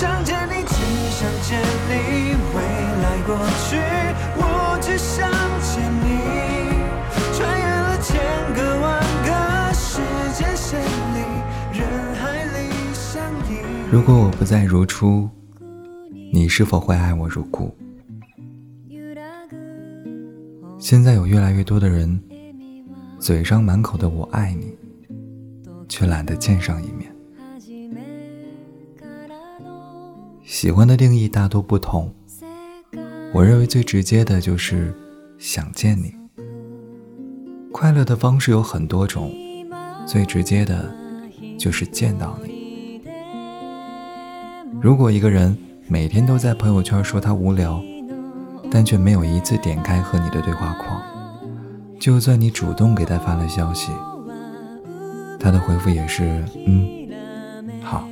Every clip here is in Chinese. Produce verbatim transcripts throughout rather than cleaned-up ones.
想见你，只想见你，未来过去，我只想见你。穿越了千个万个时间线里，人海里相依。如果我不再如初，你是否会爱我如故？现在有越来越多的人，嘴上满口的我爱你，却懒得见上一面。喜欢的定义大多不同，我认为最直接的就是想见你。快乐的方式有很多种，最直接的就是见到你。如果一个人每天都在朋友圈说他无聊，但却没有一次点开和你的对话框，就算你主动给他发了消息，他的回复也是嗯，好，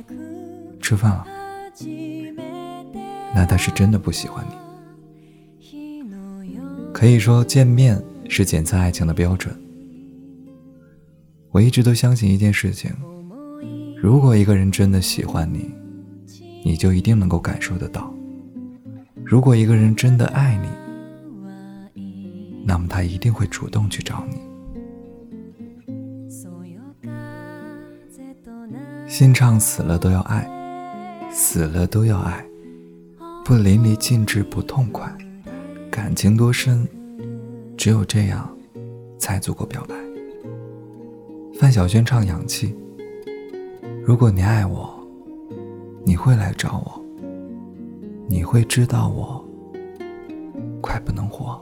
吃饭了，那他是真的不喜欢你。可以说见面是检测爱情的标准。我一直都相信一件事情，如果一个人真的喜欢你，你就一定能够感受得到。如果一个人真的爱你，那么他一定会主动去找你。新唱死了都要爱，死了都要爱，不淋漓尽致，不痛快，感情多深，只有这样才足够表白。范晓萱唱氧气，如果你爱我，你会来找我，你会知道我快不能活。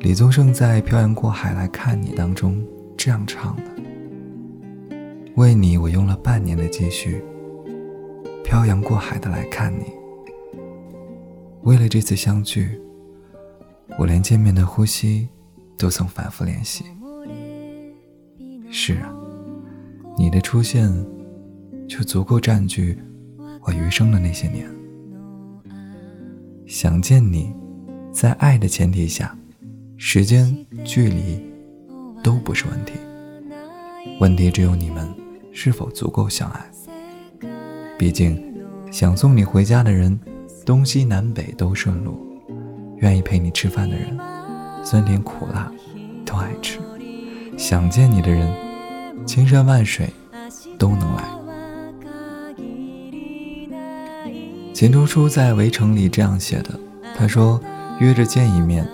李宗盛在《漂洋过海来看你》当中这样唱的，为你我用了半年的积蓄，漂洋过海的来看你，为了这次相聚，我连见面的呼吸都曾反复练习。是啊，你的出现就足够占据我余生的那些年。想见你，在爱的前提下，时间、距离都不是问题，问题只有你们是否足够相爱。毕竟，想送你回家的人，东西南北都顺路；愿意陪你吃饭的人，酸甜苦辣都爱吃；想见你的人，千山万水都能来。钱钟书在《围城》里这样写的，他说，约着见一面，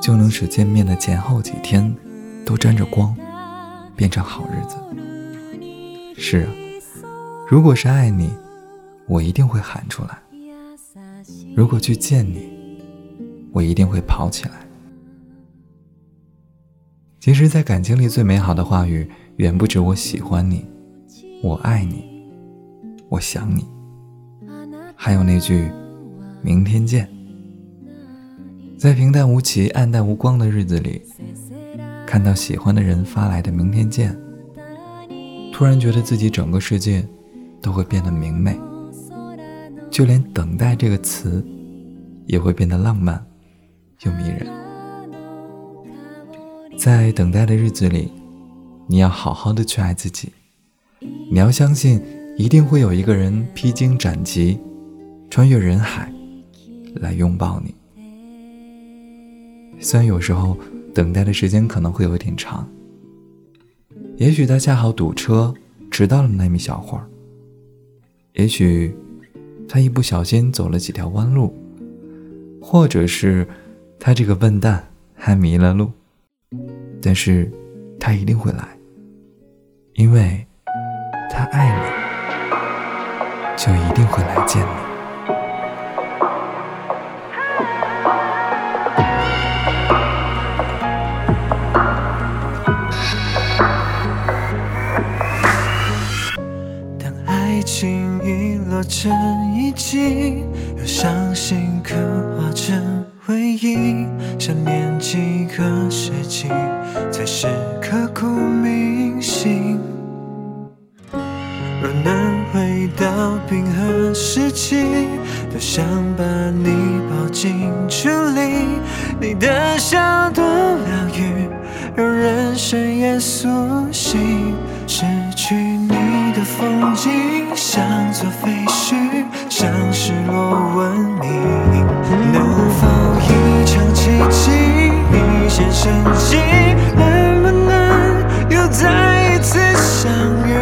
就能使见面的前后几天都沾着光，变成好日子。是啊，如果是爱你，我一定会喊出来；如果去见你，我一定会跑起来。其实在感情里，最美好的话语远不止我喜欢你，我爱你，我想你，还有那句明天见。在平淡无奇、暗淡无光的日子里，看到喜欢的人发来的明天见，突然觉得自己整个世界都会变得明媚，就连等待这个词也会变得浪漫又迷人。在等待的日子里，你要好好的去爱自己，你要相信一定会有一个人披荆斩棘，穿越人海来拥抱你。虽然有时候等待的时间可能会有点长，也许他恰好堵车迟到了那么一小会儿，也许他一不小心走了几条弯路，或者是他这个笨蛋还迷了路，但是他一定会来，因为他爱你，就一定会来见你。成遗迹，又伤心刻画成回忆，想念几个世纪才是刻骨铭心。若能回到冰河时期，多想把你抱进处理，你的笑多疗愈，让人生也苏醒，失去你的风景，像座废墟，像失落文明。能否一场奇迹，一线生机，能不能又再一次相遇？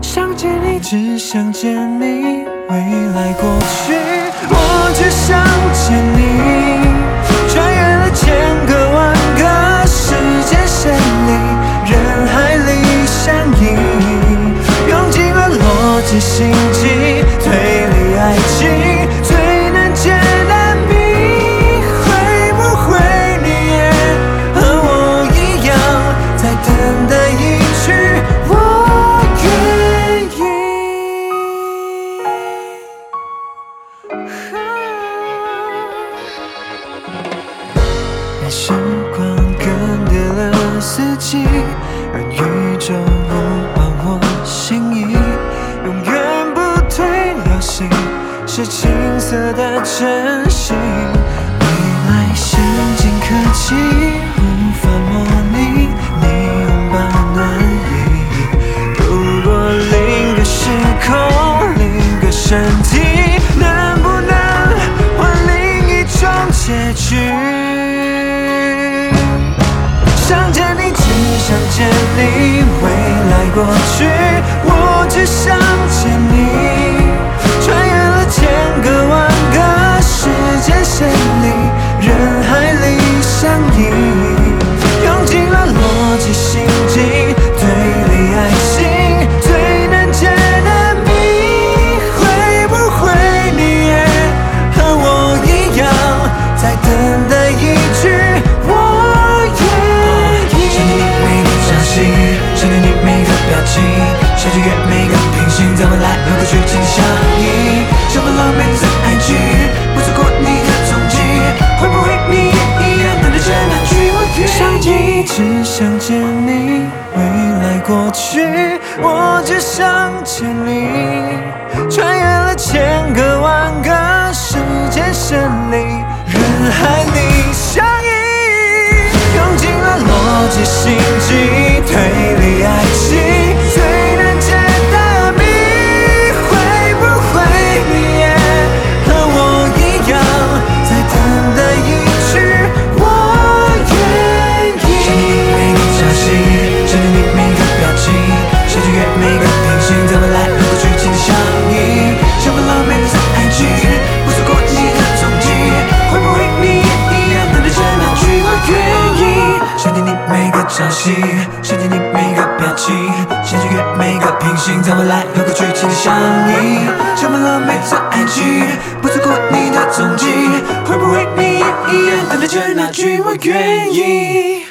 想见你，只想见你，未来过去，我只想见你。穿越了千个万个时间线里。人海里相依，用尽了逻辑心机，推理爱情最难简单比。会不会你也和我一样，在等待一句我愿意？让时光更迭了四季，让宇宙不忘我心意，永远不退流行，是青涩的真心。未来先进科技无法模拟，你拥抱暖意，如若另一个时空，另一个身体，能不能换另一种结局？想见你，只想见你，未来过去，我只想见你。穿越了千个万个时间线里，人海里相依，用尽了逻辑心机，对立爱情最难解难谜。会不会你也和我一样，在等待一句？想念你每个表情，想取悦每个平行，在未来有个剧情相依，想不浪漫在爱情，不错过你的踪迹。会不会你也一样，等待着那句我愿意？想你，只想见你，未来过去，我只想见你。穿越了千个万个时间线里，人海里相依。用尽了逻辑心机，推理爱情最难解的谜。会不会你也和我一样，在等待一句我愿意？想念你每个消息，想念你每个表情，想取悦每个平行，在未来如果剧情相依，想不浪漫在爱情，不错过你的踪迹。会不会你也一样，等待着那句我愿意？想念你每个朝夕，想念你每个表情，想取悦每个平行，在未来有个剧情相依，想不浪漫在爱情，不错过你的踪迹。会不会你也一样，等待着那句我愿意？